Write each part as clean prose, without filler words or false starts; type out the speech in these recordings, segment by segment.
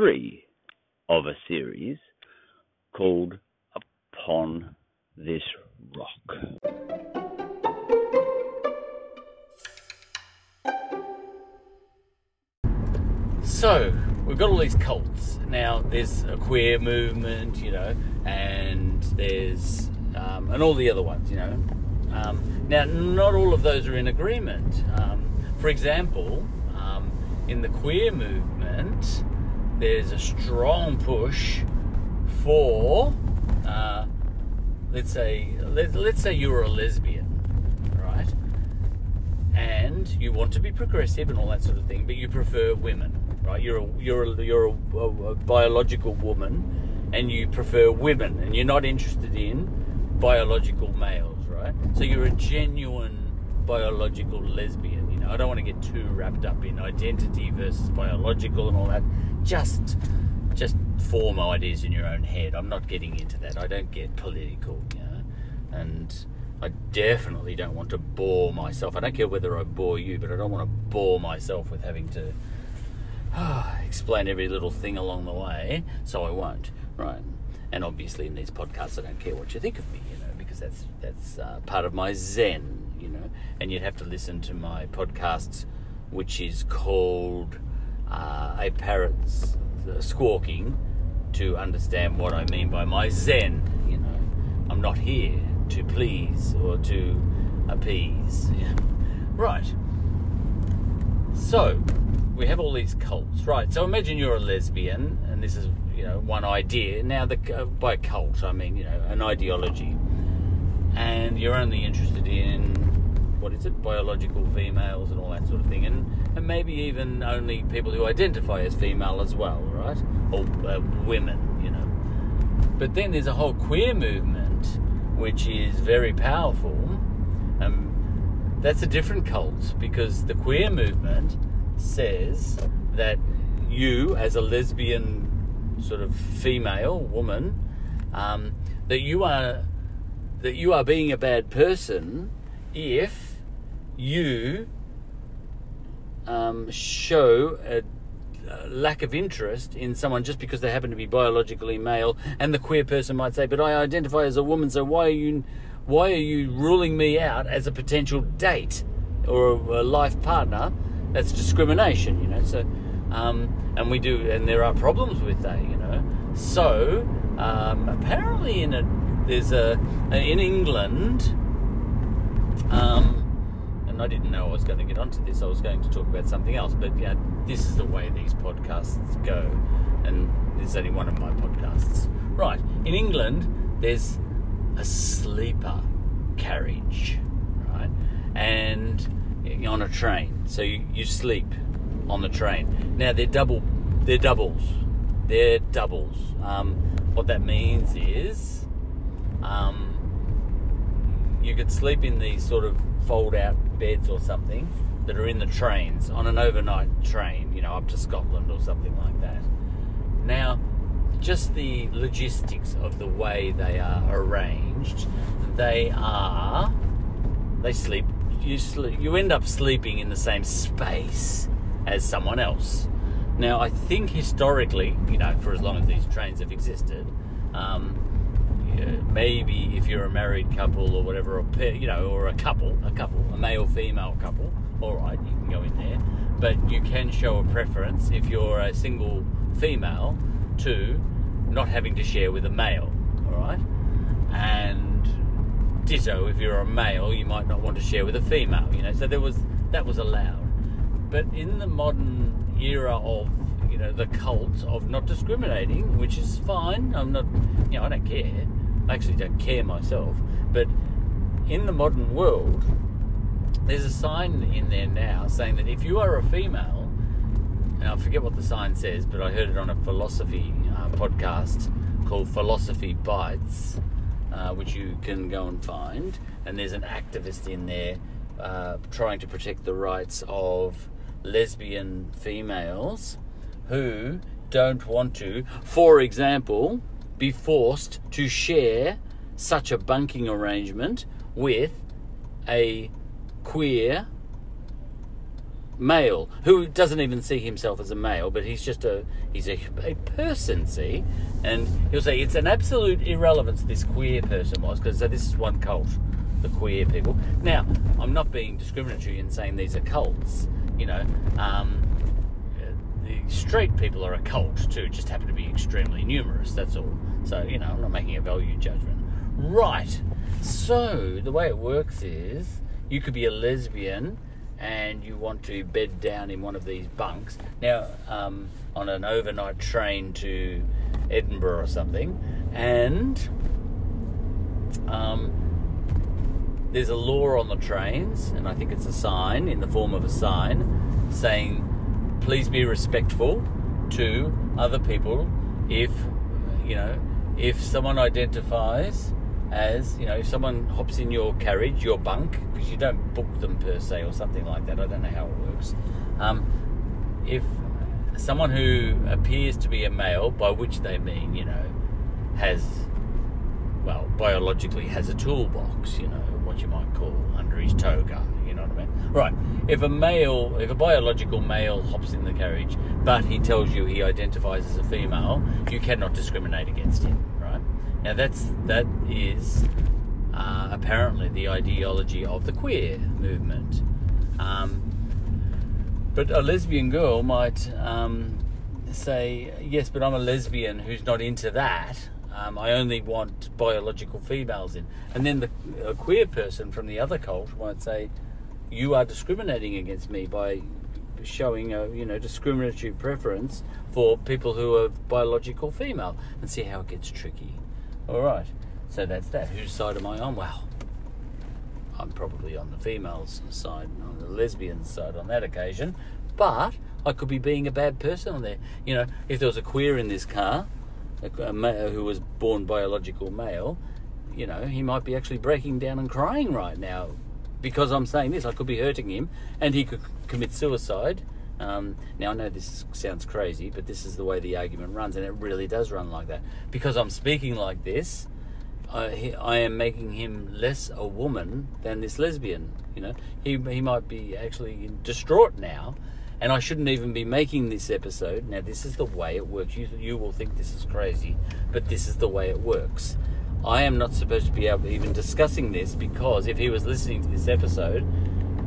3 of a series called Upon This Rock. So, we've got all these cults. Now, there's a queer movement, you know, and there's, and all the other ones, you know. Now, not all of those are in agreement. For example, in the queer movement, there's a strong push for, let's say you're a lesbian, right? And you want to be progressive and all that sort of thing, but you prefer women, right? You're a biological woman, and you prefer women, and you're not interested in biological males, right? So you're a genuine biological lesbian. You know, I don't want to get too wrapped up in identity versus biological and all that. Just form ideas in your own head. I'm not getting into that. I don't get political, you know, and I definitely don't want to bore myself. I don't care whether I bore you, but I don't want to bore myself with having to explain every little thing along the way, so I won't, right? And obviously in these podcasts I don't care what you think of me, you know, because that's part of my zen, you know. And you'd have to listen to my podcast, which is called A Parrot's Squawking, to understand what I mean by my zen, you know. I'm not here to please or to appease. Yeah. Right. So, we have all these cults. Right, so imagine you're a lesbian, and this is, you know, one idea. Now, by cult, I mean, you know, an ideology. And you're only interested in, what is it, biological females and all that sort of thing. And maybe even only people who identify as female as well, right? Or women, you know. But then there's a whole queer movement, which is very powerful. That's a different cult, because the queer movement says that you, as a lesbian sort of female woman, that you are being a bad person if you show a lack of interest in someone just because they happen to be biologically male. And the queer person might say, but I identify as a woman, so why are you ruling me out as a potential date or a life partner? That's discrimination, you know. So and there are problems with that, you know. So apparently in England, and I didn't know I was going to get onto this. I was going to talk about something else, but yeah, this is the way these podcasts go, and it's only one of my podcasts. Right, in England, there's a sleeper carriage, right, and on a train. So you sleep on the train. Now they're doubles. What that means is, you could sleep in these sort of fold-out beds or something that are in the trains, on an overnight train, you know, up to Scotland or something like that. Now, just the logistics of the way they are arranged, you end up sleeping in the same space as someone else. Now, I think historically, you know, for as long as these trains have existed, maybe if you're a married couple or whatever, or pair, you know, or a couple, a male-female couple, all right, you can go in there. But you can show a preference if you're a single female to not having to share with a male, all right? And ditto, if you're a male, you might not want to share with a female, you know. So that was allowed. But in the modern era of, you know, the cult of not discriminating, which is fine, I'm not, you know, I don't care. I actually don't care myself, but in the modern world, there's a sign in there now saying that if you are a female, and I forget what the sign says, but I heard it on a philosophy podcast called Philosophy Bites, which you can go and find, and there's an activist in there trying to protect the rights of lesbian females who don't want to, for example, be forced to share such a bunking arrangement with a queer male, who doesn't even see himself as a male, but he's just a person, see? And he'll say it's an absolute irrelevance this queer person was, because this is one cult, the queer people. Now, I'm not being discriminatory in saying these are cults, you know. The straight people are a cult too, just happen to be extremely numerous, that's all. So, you know, I'm not making a value judgment. Right, so the way it works is you could be a lesbian and you want to bed down in one of these bunks. Now, on an overnight train to Edinburgh or something, and there's a law on the trains, and I think it's a sign, in the form of a sign, saying, please be respectful to other people if, you know, if someone identifies as, you know, if someone hops in your carriage, your bunk, because you don't book them per se or something like that. I don't know how it works. If someone who appears to be a male, by which they mean, you know, has, well, biologically has a toolbox, you know, what you might call under his toga, you know what I mean? Right, if a male, if a biological male hops in the carriage, but he tells you he identifies as a female, you cannot discriminate against him, right? Now that is apparently the ideology of the queer movement. But a lesbian girl might say, yes, but I'm a lesbian who's not into that. I only want biological females in. And then a queer person from the other cult might say, you are discriminating against me by showing a, you know, discriminatory preference for people who are biological female. And see how it gets tricky. All right. So that's that. Whose side am I on? Well, I'm probably on the female's side, on the lesbian's side on that occasion. But I could be being a bad person on there. You know, if there was a queer in this car, a male who was born biological male, you know, he might be actually breaking down and crying right now because I'm saying this. I could be hurting him, and he could commit suicide. Now, I know this sounds crazy, but this is the way the argument runs, and it really does run like that. Because I'm speaking like this, I am making him less a woman than this lesbian. You know, he might be actually distraught now. And I shouldn't even be making this episode. Now, this is the way it works. You will think this is crazy, but this is the way it works. I am not supposed to be able to even discussing this, because if he was listening to this episode,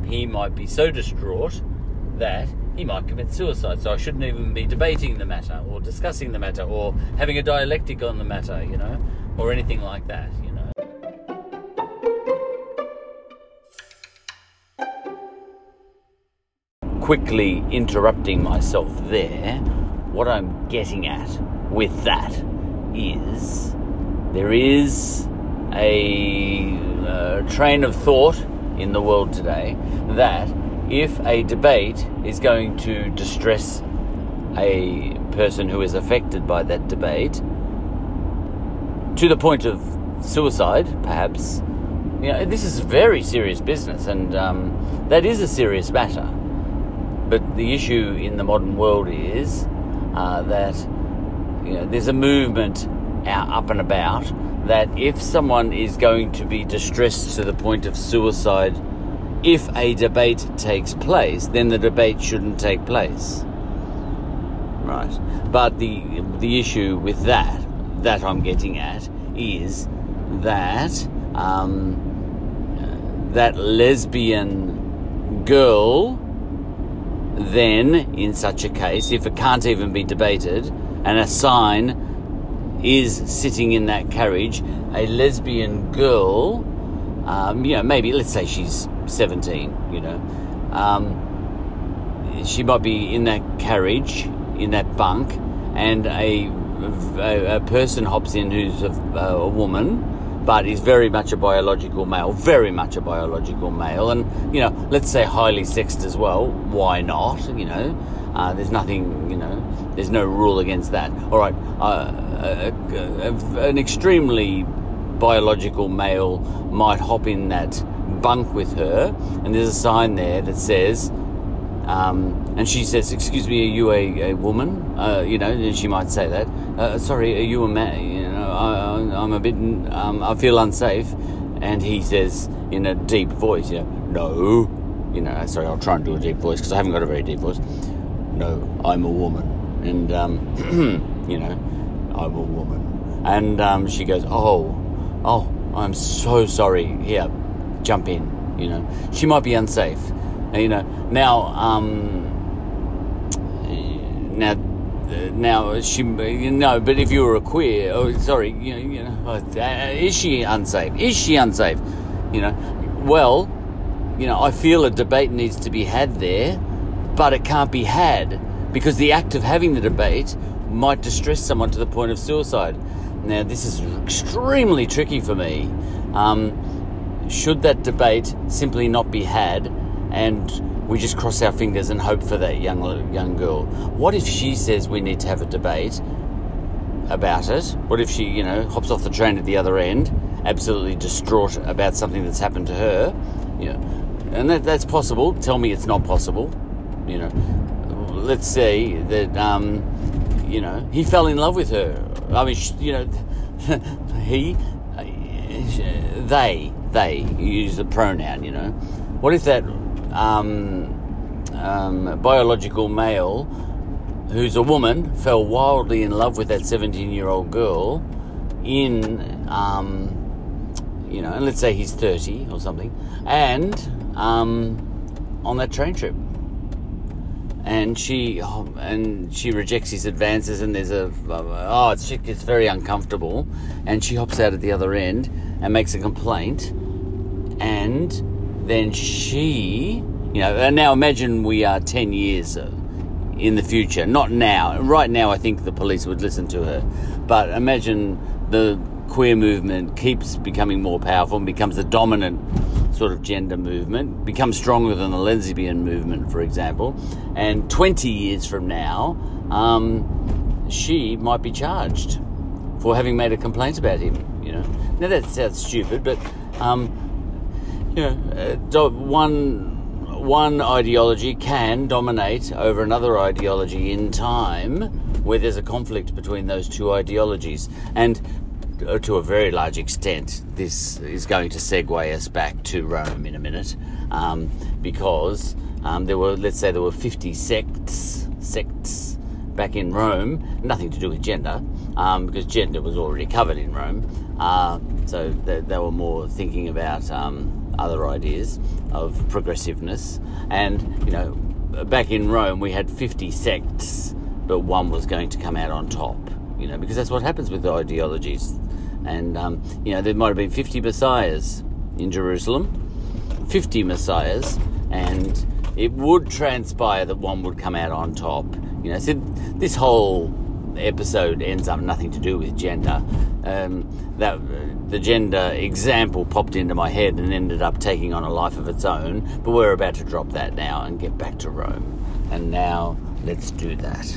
he might be so distraught that he might commit suicide. So I shouldn't even be debating the matter or discussing the matter or having a dialectic on the matter, you know, or anything like that, you know. Quickly interrupting myself there, what I'm getting at with that is there is a train of thought in the world today that if a debate is going to distress a person who is affected by that debate to the point of suicide, perhaps, you know, this is very serious business, and that is a serious matter. But the issue in the modern world is that, you know, there's a movement out, up and about, that if someone is going to be distressed to the point of suicide, if a debate takes place, then the debate shouldn't take place. Right. But the issue with that I'm getting at is that that lesbian girl then, in such a case, if it can't even be debated, and a sign is sitting in that carriage, a lesbian girl, you know, maybe, let's say she's 17, you know, she might be in that carriage, in that bunk, and a person hops in who's a woman, but is very much a biological male, and, you know, let's say highly sexed as well. Why not? You know, there's nothing, you know, there's no rule against that. All right, an extremely biological male might hop in that bunk with her, and there's a sign there that says, and she says, excuse me, are you a woman? You know, and she might say that. Sorry, are you a man? You know, I'm a bit, I feel unsafe. And he says in a deep voice, you know, no, you know, sorry, I'll try and do a deep voice because I haven't got a very deep voice. No, I'm a woman, and you know, I'm a woman, and she goes, oh, I'm so sorry. Here, jump in. You know, she might be unsafe. You know, now she, you know, but if you were a queer, oh, sorry, you know, is she unsafe? Is she unsafe? You know, well, you know, I feel a debate needs to be had there, but it can't be had because the act of having the debate might distress someone to the point of suicide. Now, this is extremely tricky for me. Should that debate simply not be had, and we just cross our fingers and hope for that young girl? What if she says we need to have a debate about it? What if she, you know, hops off the train at the other end, absolutely distraught about something that's happened to her? You know, and that's possible. Tell me it's not possible. You know, let's say that, you know, he fell in love with her. I mean, you know, they use the pronoun, you know. What if that biological male who's a woman fell wildly in love with that 17-year-old girl in, you know, and let's say he's 30 or something, and on that train trip. And she rejects his advances, and there's a, oh, it's very uncomfortable, and she hops out at the other end and makes a complaint, and then she, you know, and now imagine we are 10 years in the future, not now. Right now I think the police would listen to her, but imagine the queer movement keeps becoming more powerful and becomes the dominant sort of gender movement, becomes stronger than the lesbian movement, for example, and 20 years from now, she might be charged for having made a complaint about him, you know. Now, that sounds stupid, but, you know, one ideology can dominate over another ideology in time where there's a conflict between those two ideologies, and to a very large extent, this is going to segue us back to Rome in a minute, because there were, let's say, there were 50 sects back in Rome, nothing to do with gender, because gender was already covered in Rome, so they were more thinking about other ideas of progressiveness, and, you know, back in Rome we had 50 sects, but one was going to come out on top. You know, because that's what happens with the ideologies. And, you know, there might have been 50 messiahs in Jerusalem, 50 messiahs, and it would transpire that one would come out on top. You know, so this whole episode ends up nothing to do with gender. That the gender example popped into my head and ended up taking on a life of its own, but we're about to drop that now and get back to Rome. And now, let's do that.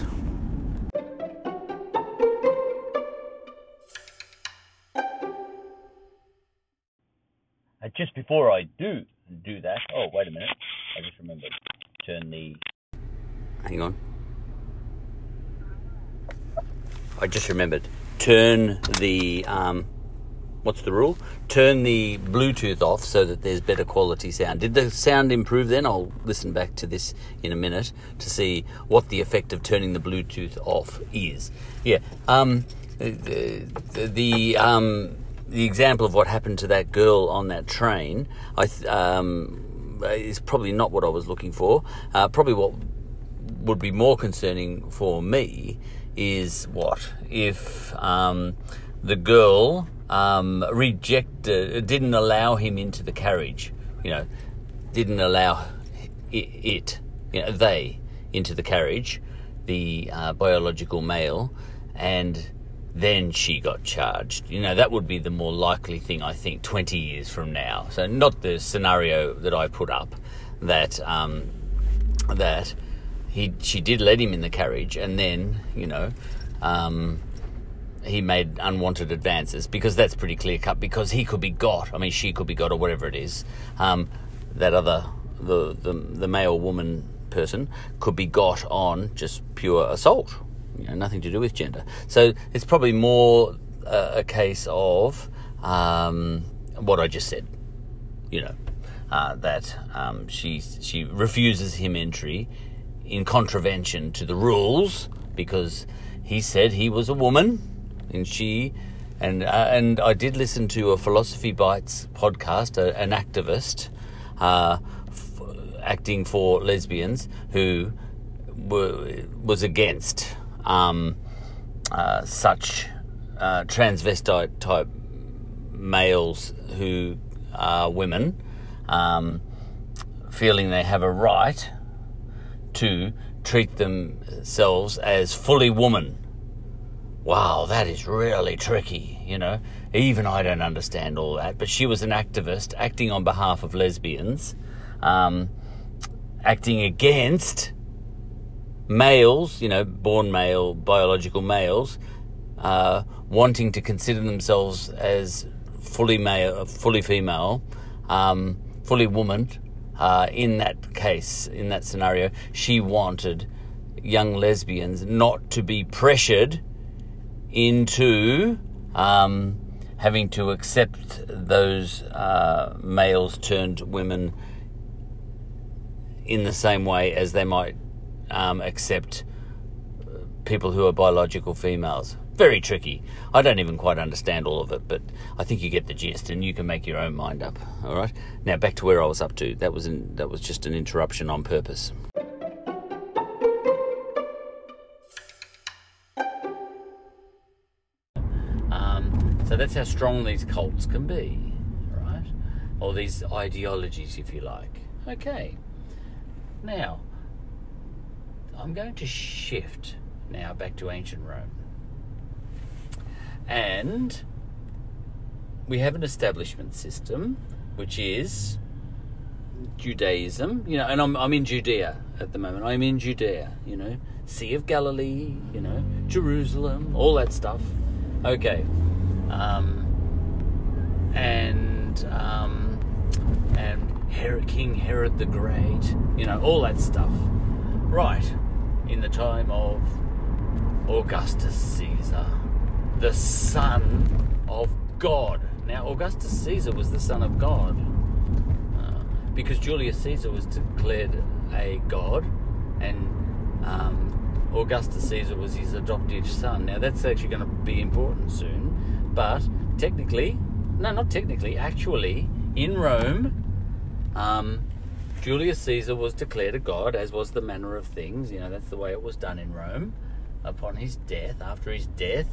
Just before I do that, oh, wait a minute, I just remembered, turn the, what's the rule? Turn the Bluetooth off so that there's better quality sound. Did the sound improve then? I'll listen back to this in a minute to see what the effect of turning the Bluetooth off is. Yeah, the example of what happened to that girl on that train is probably not what I was looking for. Probably what would be more concerning for me is what if the girl didn't allow him into the carriage, you know, didn't allow it, you know, they into the carriage, the biological male, and then she got charged. You know, that would be the more likely thing, I think, 20 years from now. So not the scenario that I put up, that she did let him in the carriage, and then, you know, he made unwanted advances, because that's pretty clear-cut, because he could be got, I mean, she could be got, or whatever it is. That other, the male woman person could be got on just pure assault. You know, nothing to do with gender. So it's probably more a case of what I just said, you know, that she refuses him entry in contravention to the rules because he said he was a woman, and she... And I did listen to a Philosophy Bites podcast, an activist acting for lesbians who was against such transvestite type males who are women, feeling they have a right to treat themselves as fully woman. Wow, that is really tricky, you know. Even I don't understand all that. But she was an activist acting on behalf of lesbians, acting against males, you know, born male, biological males, wanting to consider themselves as fully male, fully female, fully woman. In that case, in that scenario, she wanted young lesbians not to be pressured into having to accept those males turned women in the same way as they might accept people who are biological females. Very tricky. I don't even quite understand all of it, but I think you get the gist, and you can make your own mind up. All right. Now back to where I was up to. That was just an interruption on purpose. So that's how strong these cults can be, right? Or these ideologies, if you like. Okay. Now, I'm going to shift now back to ancient Rome. And we have an establishment system, which is Judaism. You know, and I'm in Judea at the moment. I'm in Judea, you know. Sea of Galilee, you know, Jerusalem, all that stuff. Okay. And King Herod the Great, you know, all that stuff. Right, in the time of Augustus Caesar, the son of God. Now, Augustus Caesar was the son of God because Julius Caesar was declared a god, and Augustus Caesar was his adoptive son. Now, that's actually going to be important soon. But actually, in Rome, Julius Caesar was declared a god, as was the manner of things. You know, that's the way it was done in Rome upon his death, after his death.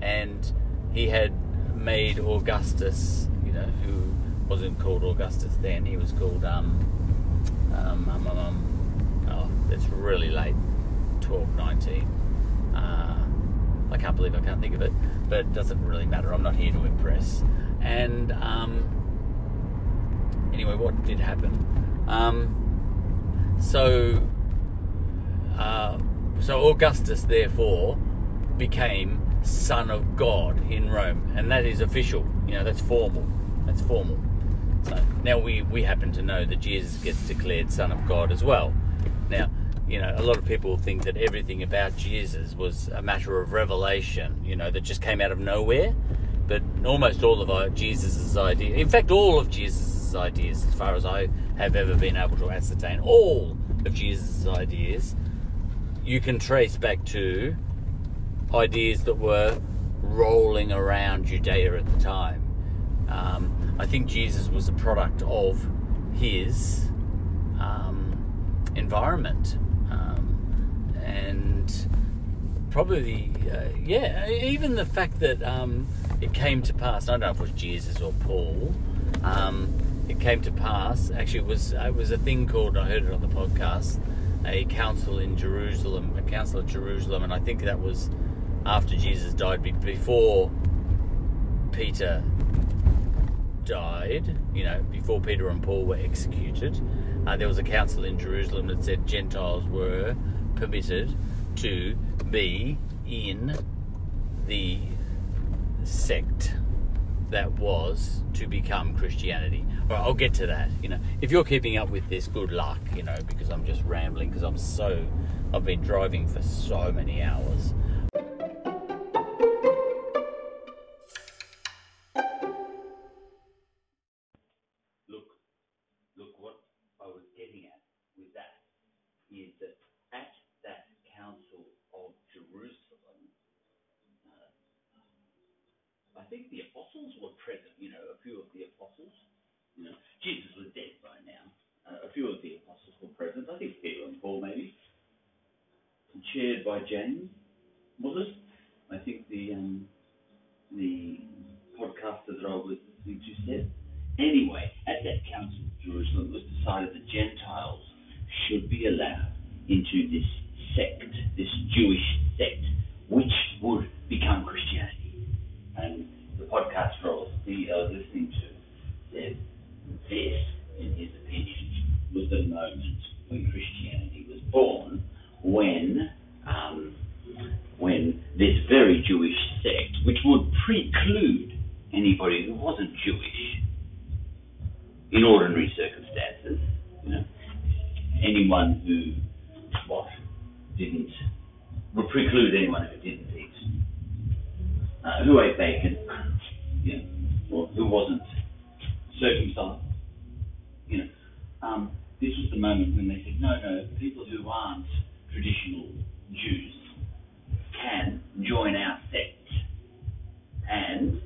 And he had made Augustus, you know, who wasn't called Augustus then. He was called, it's really late, 1219. I can't believe I can't think of it, but it doesn't really matter. I'm not here to impress. And anyway, what did happen? So Augustus, therefore, became son of God in Rome, and that is official. You know, that's formal. That's formal. So now we happen to know that Jesus gets declared son of God as well. Now, you know, a lot of people think that everything about Jesus was a matter of revelation, you know, that just came out of nowhere. But almost all of Jesus' ideas, in fact, all of Jesus' ideas, as far as I have ever been able to ascertain, all of Jesus' ideas, you can trace back to ideas that were rolling around Judea at the time. I think Jesus was a product of his environment. And probably, even the fact that it came to pass, I don't know if it was Jesus or Paul, it came to pass, actually it was a thing called, I heard it on the podcast, a council of Jerusalem, and I think that was after Jesus died, before Peter died, you know, before Peter and Paul were executed. There was a council in Jerusalem that said Gentiles were permitted to be in the sect that was to become Christianity. All right, I'll get to that. You know, if you're keeping up with this, good luck. You know, because I'm just rambling because I've been driving for so many hours. with that is that at that Council of Jerusalem, I think the apostles were present, you know, a few of the apostles. You know, Jesus was dead by now. A few of the apostles were present. I think Peter and Paul maybe. And chaired by James, was it? I think the podcaster that I was listening to said. Anyway, at that Council of Jerusalem, it was decided that Gentiles should be allowed into this sect, this Jewish sect, which would become Christianity. And the podcaster I was listening to said this, in his opinion, was the moment when Christianity was born, when this very Jewish sect, which would preclude anybody who wasn't Jewish in ordinary circumstances, you know, anyone who would preclude anyone who didn't eat, who ate bacon, you know, or who wasn't circumcised, you know. This was the moment when they said, no, people who aren't traditional Jews can join our sect. And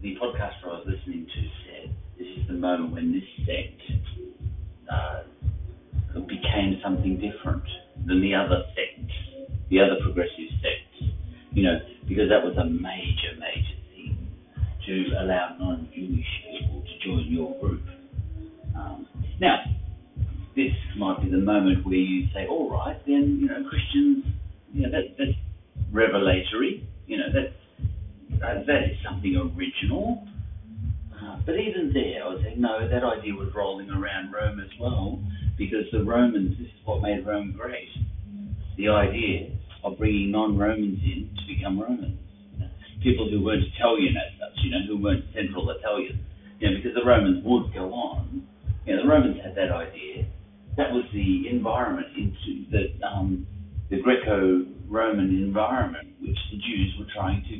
the podcaster I was listening to said, this is the moment when this sect became something different than the other sects, the other progressive sects, you know, because that was a major, major thing to allow non-Jewish people to join your group. Now, this might be the moment where you say, all right, then, you know, Christians, you know, that's revelatory, you know, that is something original. But even there, I was saying, no, that idea was rolling around Rome as well, because the Romans, this is what made Rome great, the idea of bringing non-Romans in to become Romans, you know, people who weren't Italian as such, you know, who weren't Central Italian, you know, because the Romans would go on. You know, the Romans had that idea. That was the environment into the Greco-Roman environment, which the Jews were trying to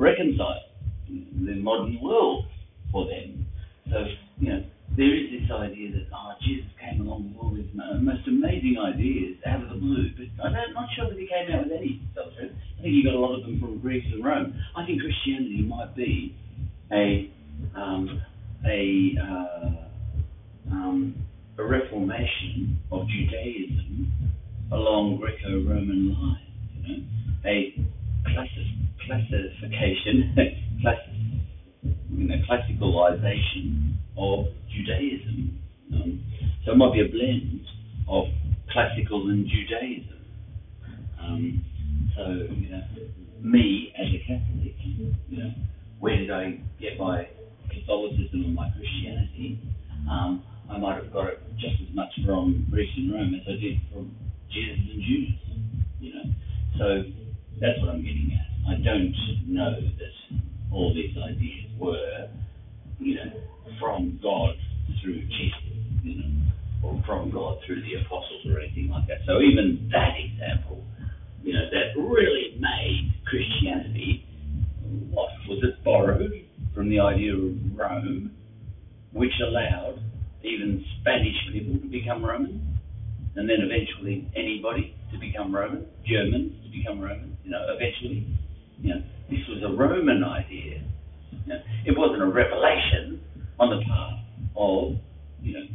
reconcile the modern world for them. So, you know, there is this idea that, Jesus came along with all these most amazing ideas out of the blue, but I'm not sure that he came out with any. I think he got a lot of them from Greece and Rome. I think Christianity might be a reformation of Judaism along Greco-Roman lines, you know, a classicalization of Judaism. So it might be a blend of classical and Judaism. So, you know, me as a Catholic, you know, where did I get my Catholicism and my Christianity? I might have got it just as much from Greece and Rome as I did from Jesus and Judas, you know. So that's what I'm getting at. I don't know that all these ideas were, you know, from God through Jesus, you know, or from God through the apostles or anything like that. So even that example, you know, that really made Christianity, what was it, borrowed from the idea of Rome, which allowed even Spanish people to become Romans, and then eventually anybody to become Roman, Germans to become Roman, you know, eventually, you know, this was a Roman idea. You know, it wasn't a revelation on the part of, you know,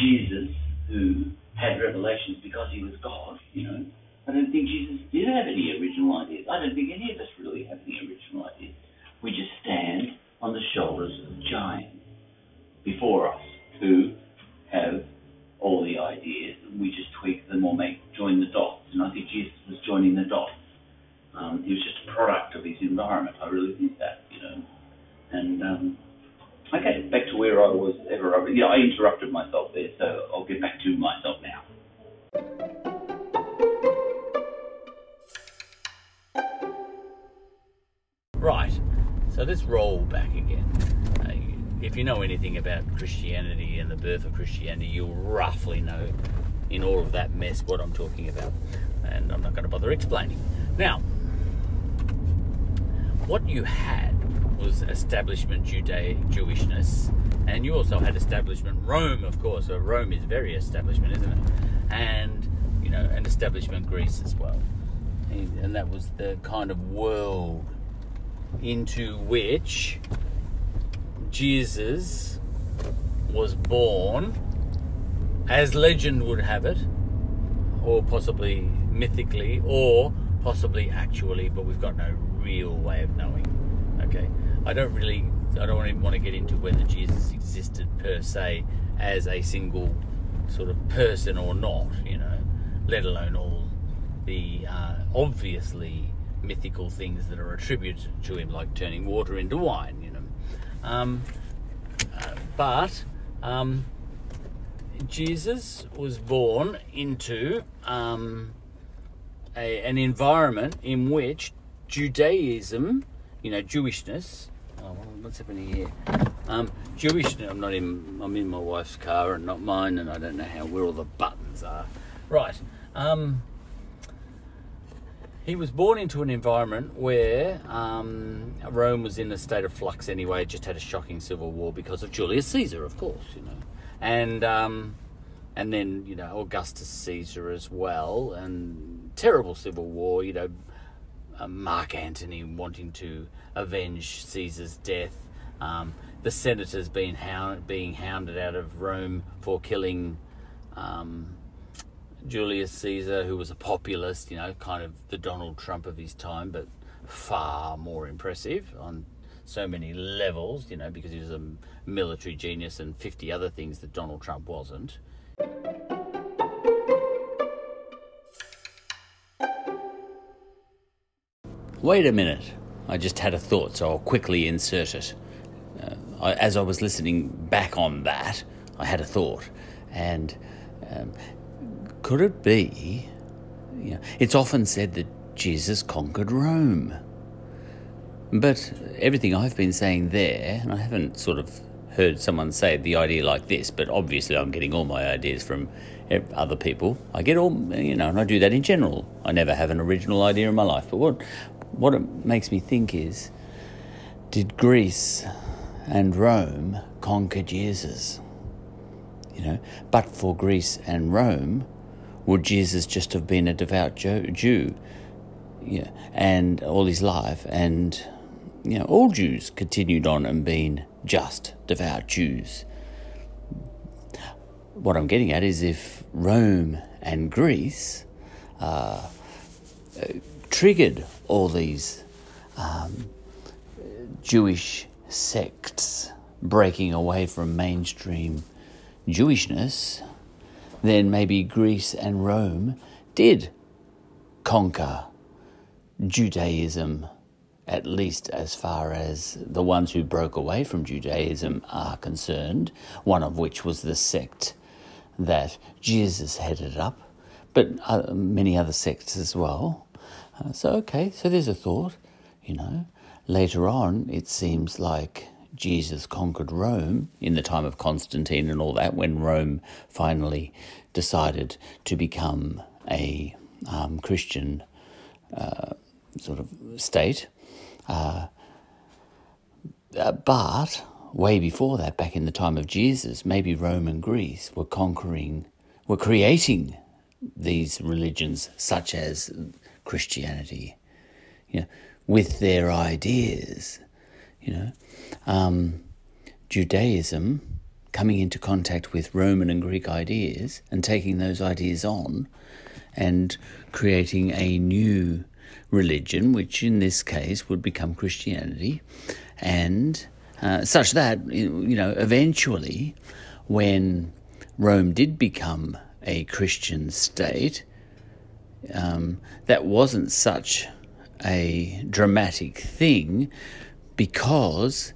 Jesus, who had revelations because he was God, you know. I don't think Jesus did have any original ideas. I don't think any of us really have any original ideas. We just stand on the shoulders of giants before us who have all the ideas, and we just tweak them or join the dots. And I think Jesus was joining the dots. He was just a product of his environment. I really think that, you know. And, okay, back to where I was ever. You know, I interrupted myself there, so I'll get back to myself now. Right, so let's roll back again. If you know anything about Christianity and the birth of Christianity, you'll roughly know in all of that mess what I'm talking about. And I'm not going to bother explaining. Now, what you had was establishment Jewishness. And you also had establishment Rome, of course. So Rome is very establishment, isn't it? And, you know, and establishment Greece as well. And that was the kind of world into which Jesus was born, as legend would have it, or possibly mythically, or possibly actually, but we've got no real way of knowing. Okay, I don't want to get into whether Jesus existed per se as a single sort of person or not, you know, let alone all the obviously mythical things that are attributed to him, like turning water into wine, you know. Jesus was born into an environment in which Judaism, you know, Jewishness. Oh, what's happening here? Jewishness. I'm in my wife's car and not mine, and I don't know where all the buttons are. Right. He was born into an environment where Rome was in a state of flux anyway. It just had a shocking civil war because of Julius Caesar, of course, you know. And then, you know, Augustus Caesar as well, and terrible civil war, you know, Mark Antony wanting to avenge Caesar's death, the senators being hounded out of Rome for killing Julius Caesar, who was a populist, you know, kind of the Donald Trump of his time, but far more impressive on so many levels, you know, because he was a military genius and 50 other things that Donald Trump wasn't. Wait a minute. I just had a thought, so I'll quickly insert it. As I was listening back on that, I had a thought, and could it be, you know, it's often said that Jesus conquered Rome. But everything I've been saying there, and I haven't sort of heard someone say the idea like this, but obviously I'm getting all my ideas from other people. I get all, you know, and I do that in general. I never have an original idea in my life. But what it makes me think is, did Greece and Rome conquer Jesus? You know, but for Greece and Rome, would Jesus just have been a devout Jew? Yeah, and all his life, and you know, all Jews continued on and being just devout Jews. What I'm getting at is, if Rome and Greece triggered all these Jewish sects breaking away from mainstream Jewishness, then maybe Greece and Rome did conquer Judaism, at least as far as the ones who broke away from Judaism are concerned, one of which was the sect that Jesus headed up, but many other sects as well. So there's a thought, you know. Later on, it seems like Jesus conquered Rome in the time of Constantine and all that, when Rome finally decided to become a Christian sort of state, but way before that, back in the time of Jesus, maybe Rome and Greece were creating these religions such as Christianity, you know, with their ideas, you know, Judaism coming into contact with Roman and Greek ideas and taking those ideas on and creating a new religion, which in this case would become Christianity, and such that, you know, eventually when Rome did become a Christian state, that wasn't such a dramatic thing, because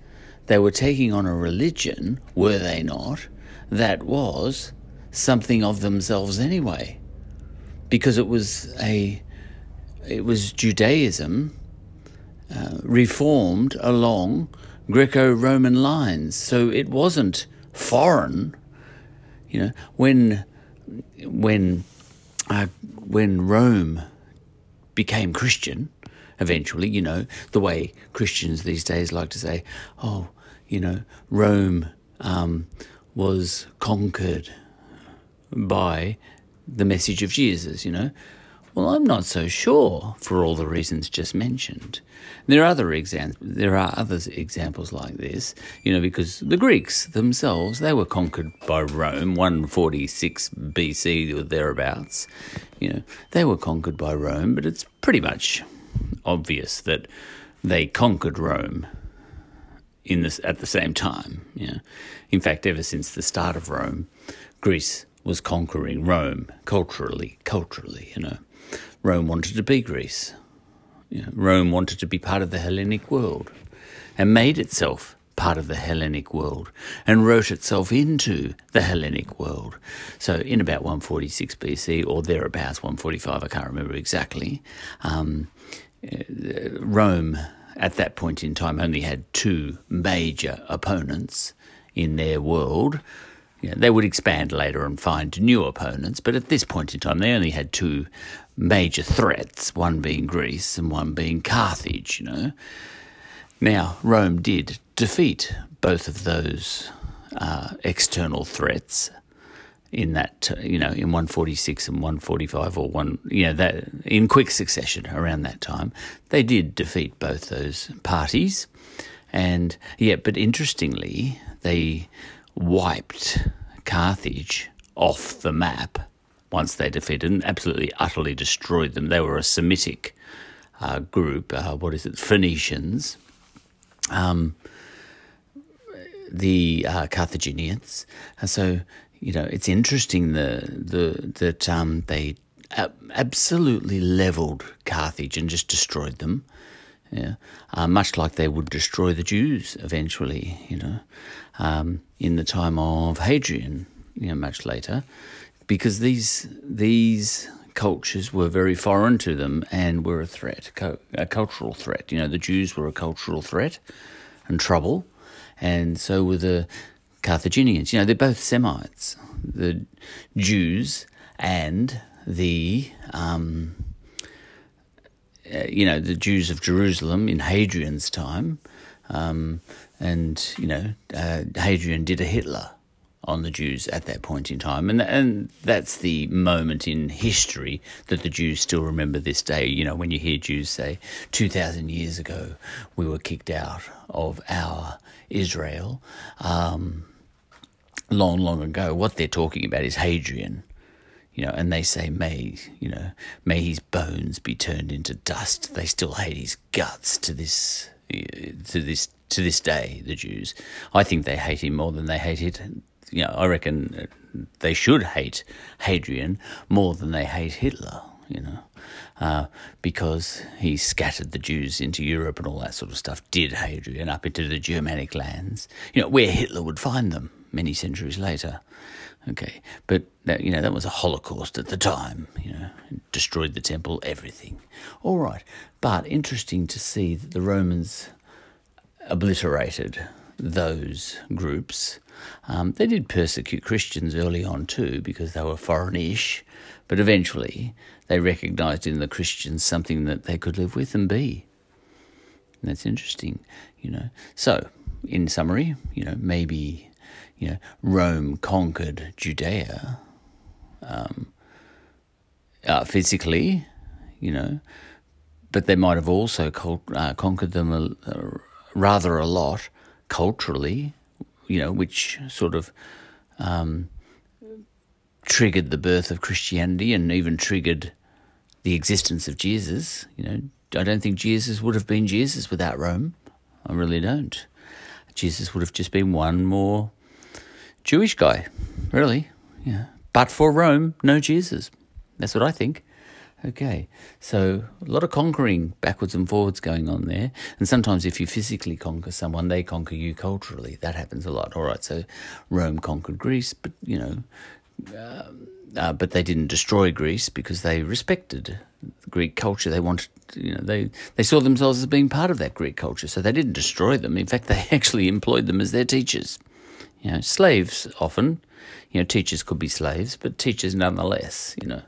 they were taking on a religion, were they not, that was something of themselves anyway, because it was Judaism reformed along Greco-Roman lines, so it wasn't foreign. You know, when Rome became Christian, eventually, you know, the way Christians these days like to say, oh, you know, Rome was conquered by the message of Jesus, you know. Well, I'm not so sure for all the reasons just mentioned. There are other examples like this, you know, because the Greeks themselves, they were conquered by Rome, 146 BC or thereabouts. You know, they were conquered by Rome, but it's pretty much obvious that they conquered Rome at the same time. You know, in fact, ever since the start of Rome, Greece was conquering Rome culturally, you know. Rome wanted to be Greece. You know, Rome wanted to be part of the Hellenic world and made itself part of the Hellenic world and wrote itself into the Hellenic world. So in about 146 BC or thereabouts, 145, I can't remember exactly, Rome at that point in time only had two major opponents in their world. You know, they would expand later and find new opponents, but at this point in time they only had two major threats, one being Greece and one being Carthage, you know. Now, Rome did defeat both of those external threats in that, you know, in 146 and 145 or one, you know, that in quick succession around that time. They did defeat both those parties. And, yeah, but interestingly, they wiped Carthage off the map once they defeated and absolutely, utterly destroyed them. They were a Semitic group, Phoenicians, the Carthaginians. And so, you know, it's interesting that they absolutely leveled Carthage and just destroyed them. Yeah, much like they would destroy the Jews eventually, you know, in the time of Hadrian, you know, much later, because these cultures were very foreign to them and were a threat, a cultural threat. You know, the Jews were a cultural threat and trouble, and so were the Carthaginians. You know, they're both Semites, the Jews and the Jews of Jerusalem in Hadrian's time, and, you know, Hadrian did a Hitler on the Jews at that point in time. And that's the moment in history that the Jews still remember this day. You know, when you hear Jews say, 2,000 years ago, we were kicked out of our Israel long, long ago, what they're talking about is Hadrian. You know, and they say, may his bones be turned into dust. They still hate his guts to this day. The Jews, I think they hate him more than they hate it. You know, I reckon they should hate Hadrian more than they hate Hitler. You know, because he scattered the Jews into Europe and all that sort of stuff. Did Hadrian up into the Germanic lands? You know, where Hitler would find them many centuries later. Okay, but that, you know, that was a Holocaust at the time, you know, destroyed the temple, everything. All right, but interesting to see that the Romans obliterated those groups. They did persecute Christians early on too because they were foreign-ish, but eventually they recognised in the Christians something that they could live with and be. And that's interesting, you know. So, in summary, you know, maybe, you know, Rome conquered Judea physically, you know, but they might have also conquered them rather a lot culturally, you know, which sort of triggered the birth of Christianity and even triggered the existence of Jesus. You know, I don't think Jesus would have been Jesus without Rome. I really don't. Jesus would have just been one more Jewish guy, really, yeah. But for Rome, no Jesus. That's what I think. Okay, so a lot of conquering backwards and forwards going on there. And sometimes if you physically conquer someone, they conquer you culturally. That happens a lot. All right, so Rome conquered Greece, but, you know, but they didn't destroy Greece because they respected the Greek culture. They wanted, you know, they saw themselves as being part of that Greek culture, so they didn't destroy them. In fact, they actually employed them as their teachers. You know, slaves often, you know, teachers could be slaves, but teachers nonetheless, you know.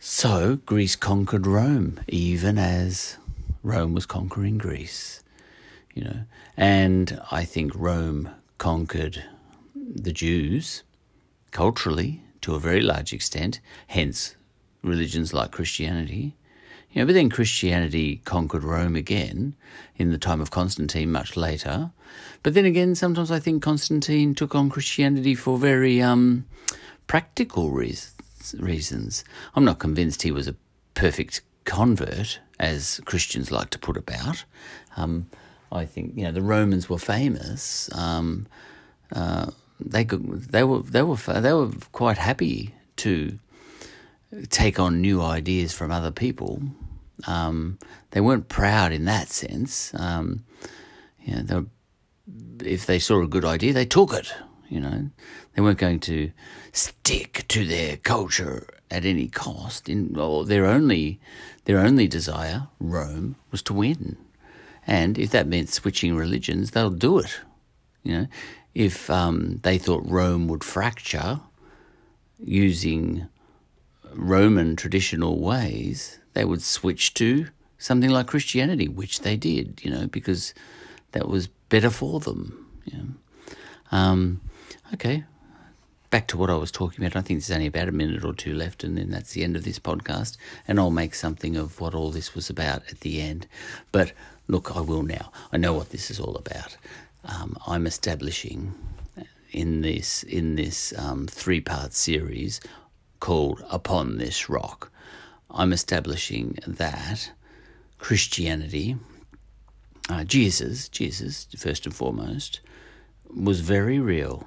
So Greece conquered Rome, even as Rome was conquering Greece, you know, and I think Rome conquered the Jews culturally to a very large extent, hence religions like Christianity. You know, but then Christianity conquered Rome again in the time of Constantine much later. But then again, sometimes I think Constantine took on Christianity for very practical reasons. I'm not convinced he was a perfect convert, as Christians like to put about. I think, you know, the Romans were famous. They were quite happy to take on new ideas from other people. They weren't proud in that sense. You know, if they saw a good idea, they took it. You know, they weren't going to stick to their culture at any cost. Their only desire, Rome, was to win, and if that meant switching religions, they'll do it. You know, if they thought Rome would fracture using Roman traditional ways, they would switch to something like Christianity, which they did, you know, because that was better for them. You know. Okay, back to what I was talking about. I think there's only about a minute or two left, and then that's the end of this podcast, and I'll make something of what all this was about at the end. But look, I will now. I know what this is all about. I'm establishing in this three-part series called Upon This Rock, I'm establishing that Christianity, Jesus, first and foremost, was very real,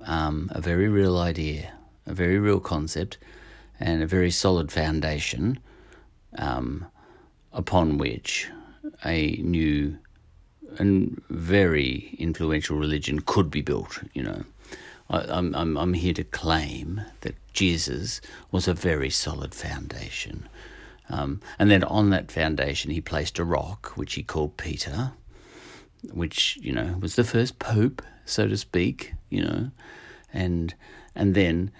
a very real idea, a very real concept, and a very solid foundation upon which a new and very influential religion could be built, you know. I'm here to claim that Jesus was a very solid foundation. And then on that foundation, he placed a rock, which he called Peter, which, you know, was the first pope, so to speak, you know. And then,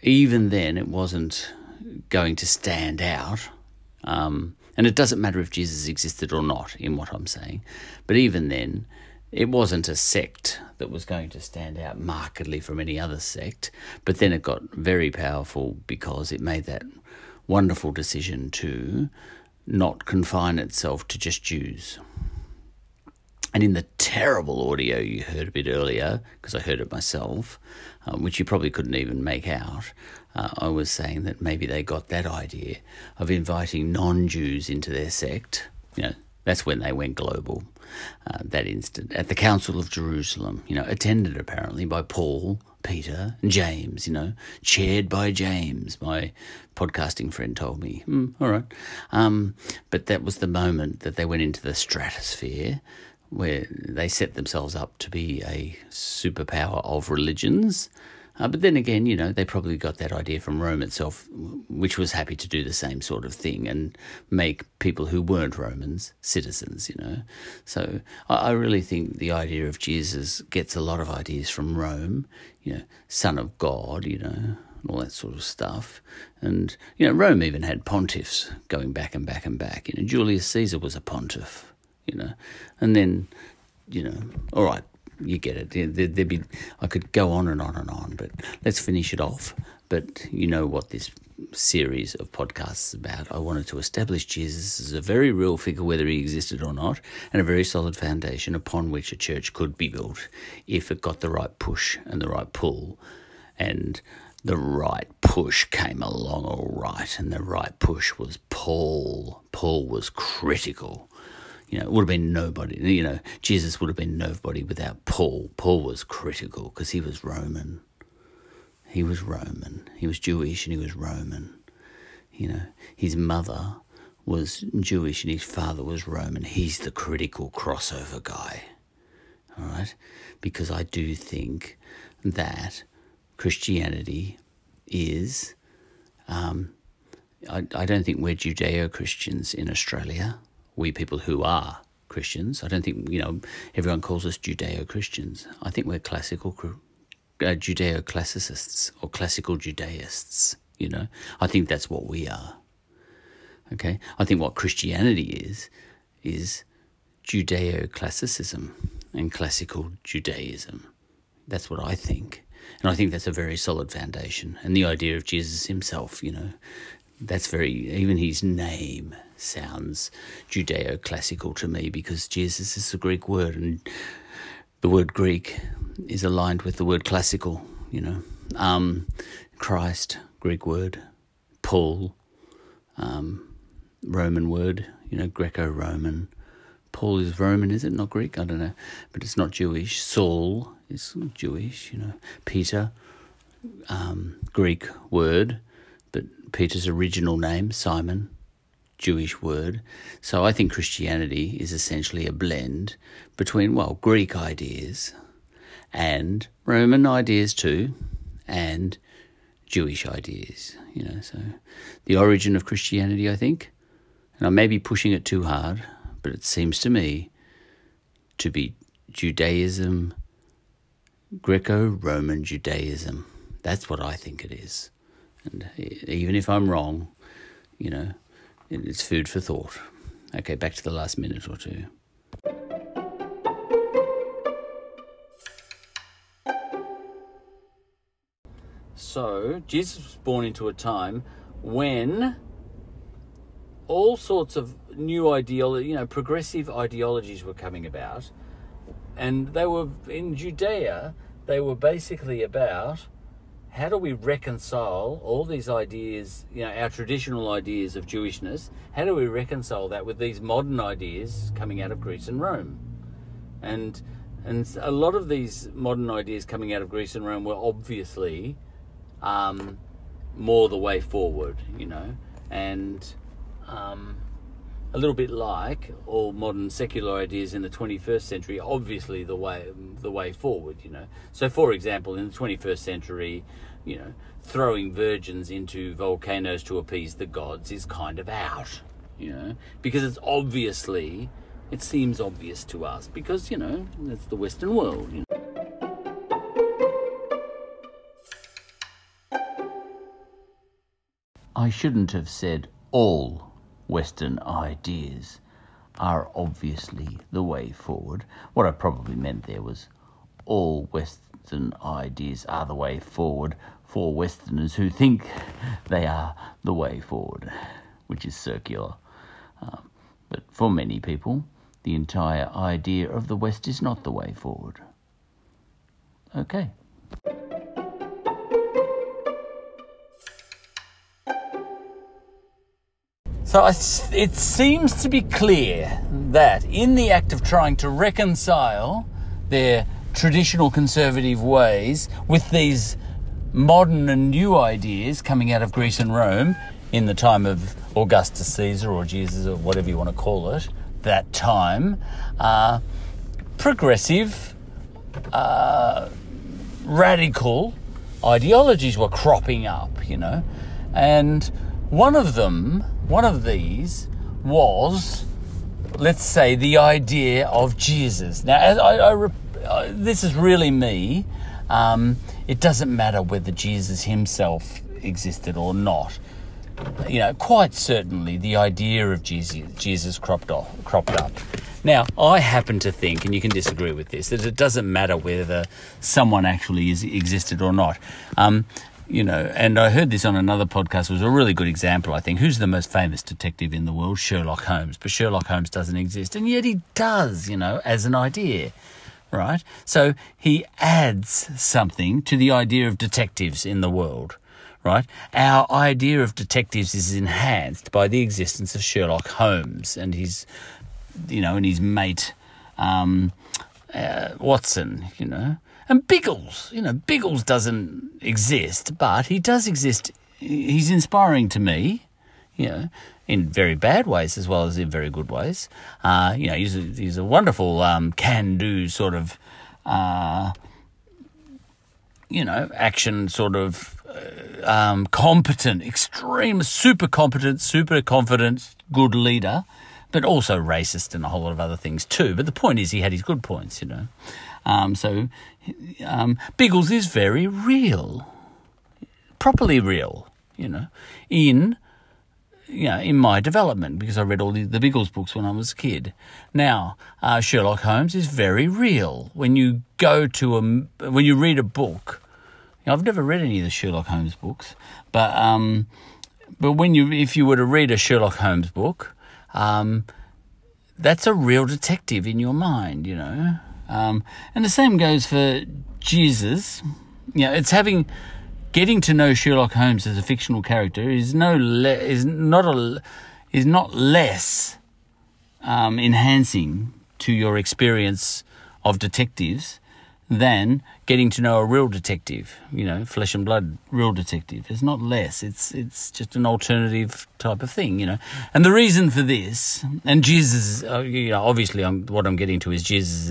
even then, it wasn't going to stand out. And it doesn't matter if Jesus existed or not in what I'm saying. But even then, it wasn't a sect that was going to stand out markedly from any other sect, but then it got very powerful because it made that wonderful decision to not confine itself to just Jews. And in the terrible audio you heard a bit earlier, because I heard it myself, which you probably couldn't even make out, I was saying that maybe they got that idea of inviting non-Jews into their sect, you know. That's when they went global, that instant, at the Council of Jerusalem, you know, attended apparently by Paul, Peter, and James, you know, chaired by James, my podcasting friend told me. All right. But that was the moment that they went into the stratosphere where they set themselves up to be a superpower of religions. But then again, you know, they probably got that idea from Rome itself, which was happy to do the same sort of thing and make people who weren't Romans citizens, you know. So I really think the idea of Jesus gets a lot of ideas from Rome, you know, Son of God, you know, and all that sort of stuff. And, you know, Rome even had pontiffs going back and back and back. You know, Julius Caesar was a pontiff, you know. And then, you know, all right. You get it. I could go on and on and on, but let's finish it off. But you know what this series of podcasts is about. I wanted to establish Jesus as a very real figure, whether he existed or not, and a very solid foundation upon which a church could be built if it got the right push and the right pull. And the right push came along all right, and the right push was Paul. Paul was critical. You know, it would have been nobody, you know, Jesus would have been nobody without Paul. Paul was critical because he was Roman. He was Roman. He was Jewish and he was Roman. You know, his mother was Jewish and his father was Roman. He's the critical crossover guy, all right? Because I do think that Christianity is, I don't think we're Judeo-Christians in Australia. We people who are Christians, I don't think, you know, everyone calls us Judeo-Christians. I think we're classical Judeo-classicists or classical Judaists, you know. I think that's what we are. Okay, I think what Christianity is Judeo-classicism and classical Judaism. That's what I think. And I think that's a very solid foundation. And the idea of Jesus himself, you know, that's very, even his name sounds Judeo-classical to me, because Jesus is a Greek word, and the word Greek is aligned with the word classical, you know. Christ, Greek word. Paul, Roman word, you know, Greco-Roman. Paul is Roman, is it? Not Greek? I don't know. But it's not Jewish. Saul is Jewish, you know. Peter, Greek word, but Peter's original name, Simon, Jewish word. So I think Christianity is essentially a blend between, well, Greek ideas and Roman ideas too, and Jewish ideas, you know. So the origin of Christianity, I think, and I may be pushing it too hard, but it seems to me to be Judaism, Greco-Roman Judaism. That's what I think it is. And even if I'm wrong, you know, it's food for thought. Okay, back to the last minute or two. So, Jesus was born into a time when all sorts of new ideology, you know, progressive ideologies were coming about. And they were, in Judea, they were basically about how do we reconcile all these ideas, you know, our traditional ideas of Jewishness, how do we reconcile that with these modern ideas coming out of Greece and Rome? And a lot of these modern ideas coming out of Greece and Rome were obviously more the way forward, you know, and a little bit like all modern secular ideas in the 21st century, obviously the way forward, you know. So, for example, in the 21st century, you know, throwing virgins into volcanoes to appease the gods is kind of out, you know, because it's obviously, it seems obvious to us because, you know, it's the Western world, you know. I shouldn't have said all Western ideas are obviously the way forward. What I probably meant there was all Western ideas are the way forward for Westerners who think they are the way forward, which is circular. But for many people, the entire idea of the West is not the way forward. Okay. So it seems to be clear that in the act of trying to reconcile their traditional conservative ways with these modern and new ideas coming out of Greece and Rome in the time of Augustus Caesar or Jesus or whatever you want to call it, that time, progressive, radical ideologies were cropping up, you know, and one of these was, let's say, the idea of Jesus. Now, as I this is really me. It doesn't matter whether Jesus himself existed or not. You know, quite certainly the idea of Jesus cropped up. Now, I happen to think, and you can disagree with this, that it doesn't matter whether someone actually existed or not. You know, and I heard this on another podcast. It was a really good example, I think. Who's the most famous detective in the world? Sherlock Holmes. But Sherlock Holmes doesn't exist. And yet he does, you know, as an idea, right? So he adds something to the idea of detectives in the world, right? Our idea of detectives is enhanced by the existence of Sherlock Holmes and his, you know, and his mate, Watson, you know. And Biggles, you know, Biggles doesn't exist, but he does exist. He's inspiring to me, you know, in very bad ways as well as in very good ways. You know, he's a wonderful can-do sort of, you know, action sort of competent, extreme, super competent, super confident, good leader, but also racist and a whole lot of other things too. But the point is he had his good points, you know. So Biggles is very real, properly real, you know, in in my development, because I read all the Biggles books when I was a kid. Now, Sherlock Holmes is very real. When you go to when you read a book, I've never read any of the Sherlock Holmes books, but if you were to read a Sherlock Holmes book, that's a real detective in your mind, and the same goes for Jesus. It's getting to know Sherlock Holmes as a fictional character is not less enhancing to your experience of detectives than getting to know a real detective, flesh and blood real detective. It's not less. It's just an alternative type of thing, And the reason for this, and Jesus, obviously, what I'm getting to is Jesus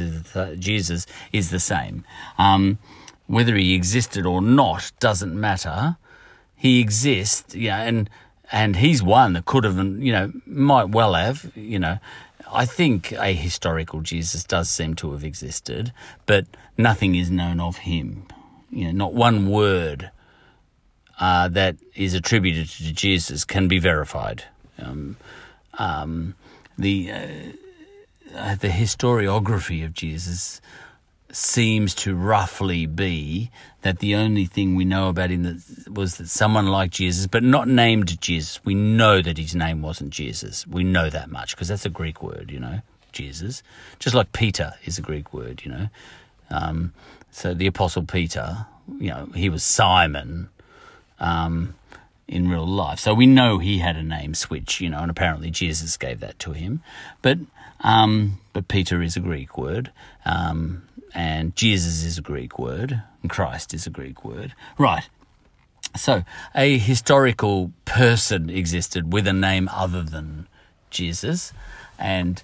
is the same. Whether he existed or not doesn't matter. He exists, and he's one that could have, might well have, I think a historical Jesus does seem to have existed, but nothing is known of him. Not one word that is attributed to Jesus can be verified. The historiography of Jesus seems to roughly be that the only thing we know about him was that someone like Jesus, but not named Jesus. We know that his name wasn't Jesus. We know that much because that's a Greek word, Jesus. Just like Peter is a Greek word, So the Apostle Peter, he was Simon in real life. So we know he had a name switch, and apparently Jesus gave that to him. But Peter is a Greek word. And Jesus is a Greek word, and Christ is a Greek word. Right. So a historical person existed with a name other than Jesus, and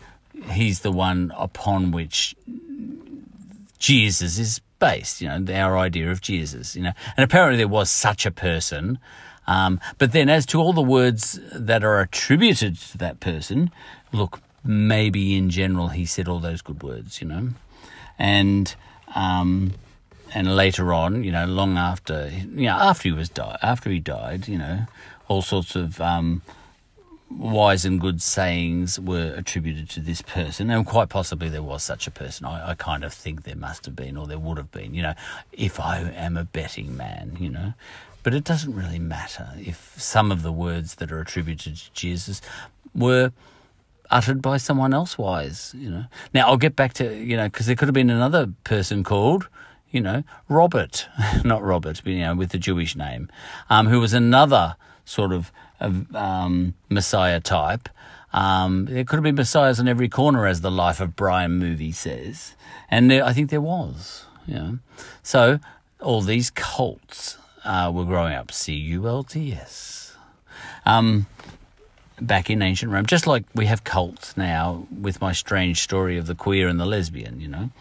he's the one upon which Jesus is based, our idea of Jesus, And apparently there was such a person. But then as to all the words that are attributed to that person, look, maybe in general he said all those good words, And later on, long after, after he died, all sorts of wise and good sayings were attributed to this person, and quite possibly there was such a person. I kind of think there must have been, or there would have been, if I am a betting man, But it doesn't really matter if some of the words that are attributed to Jesus were uttered by someone else wise, Now, I'll get back to, because there could have been another person called, Robert, not Robert, but, with the Jewish name, who was another sort of Messiah type. There could have been Messiahs on every corner, as the Life of Brian movie says. And I think there was, So all these cults were growing up, C-U-L-T-S. Back in ancient Rome, just like we have cults now with my strange story of the queer and the lesbian,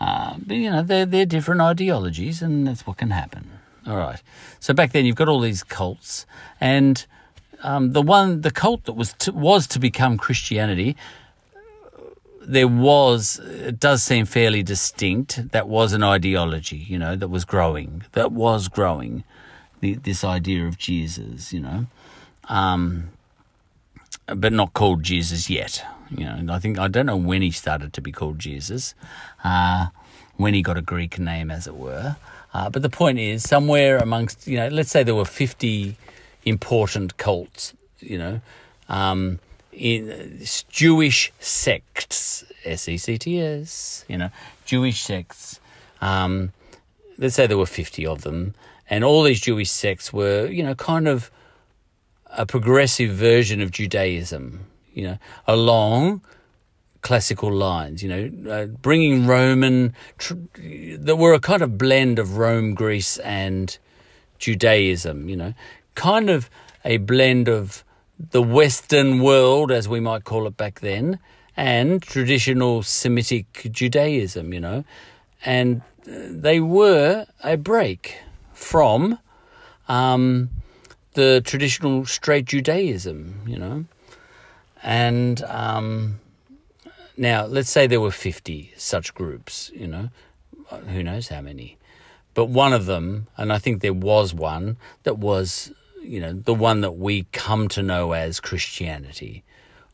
But, they're different ideologies, and that's what can happen. All right. So back then you've got all these cults, and the cult that was to become Christianity, it does seem fairly distinct. That was an ideology, that was growing. This idea of Jesus, but not called Jesus yet, And I don't know when he started to be called Jesus, when he got a Greek name, as it were. But the point is, somewhere amongst, let's say there were 50 important cults, in Jewish sects, S-E-C-T-S, Jewish sects. Let's say there were 50 of them, and all these Jewish sects were, kind of a progressive version of Judaism, along classical lines, bringing Roman... There were a kind of blend of Rome, Greece and Judaism, kind of a blend of the Western world, as we might call it back then, and traditional Semitic Judaism, And they were a break from... the traditional straight Judaism, And now let's say there were 50 such groups, who knows how many. But one of them, and I think there was one, that was you know, the one that we come to know as Christianity.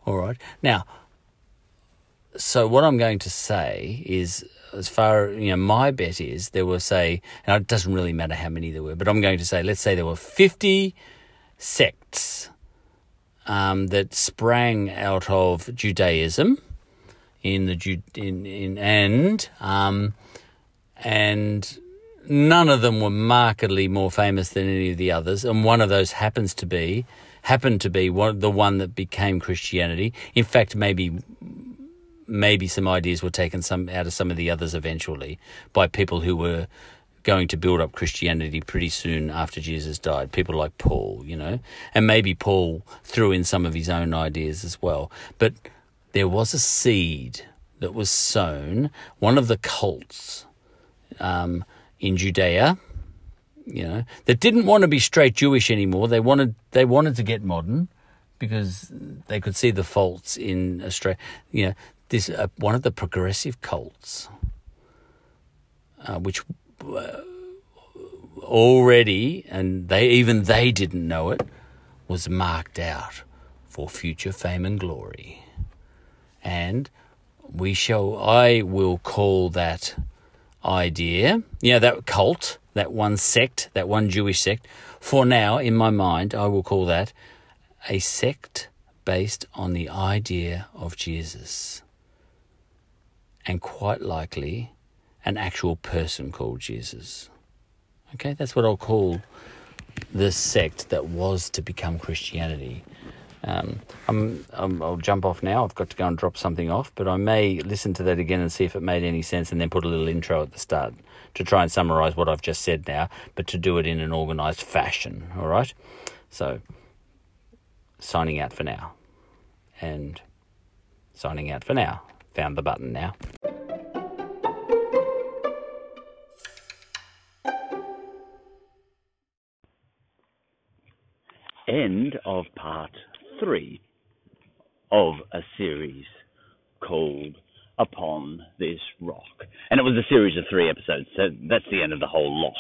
All right. Now, so what I'm going to say is, as far, you know, my bet is there were, say, and it doesn't really matter how many there were, but I'm going to say, let's say there were 50 sects that sprang out of Judaism and none of them were markedly more famous than any of the others, and one of those happened to be the one that became Christianity. In fact, maybe some ideas were taken out of some of the others eventually by people who were going to build up Christianity pretty soon after Jesus died, people like Paul, you know, and maybe Paul threw in some of his own ideas as well. But there was a seed that was sown, one of the cults in Judea, you know, that didn't want to be straight Jewish anymore. They wanted to get modern because they could see the faults in Australia, you know. This one of the progressive cults, which already, and they didn't know it, was marked out for future fame and glory, and I will call that idea, yeah, that cult, that one sect, that one Jewish sect. For now, in my mind, I will call that a sect based on the idea of Jesus. And quite likely an actual person called Jesus. Okay, that's what I'll call the sect that was to become Christianity. I'll jump off now. I've got to go and drop something off, but I may listen to that again and see if it made any sense, and then put a little intro at the start to try and summarise what I've just said now, but to do it in an organised fashion, all right? So, signing out for now. And signing out for now. Found the button now. End of part 3 of a series called Upon This Rock. And it was a series of 3 episodes, so that's the end of the whole lot.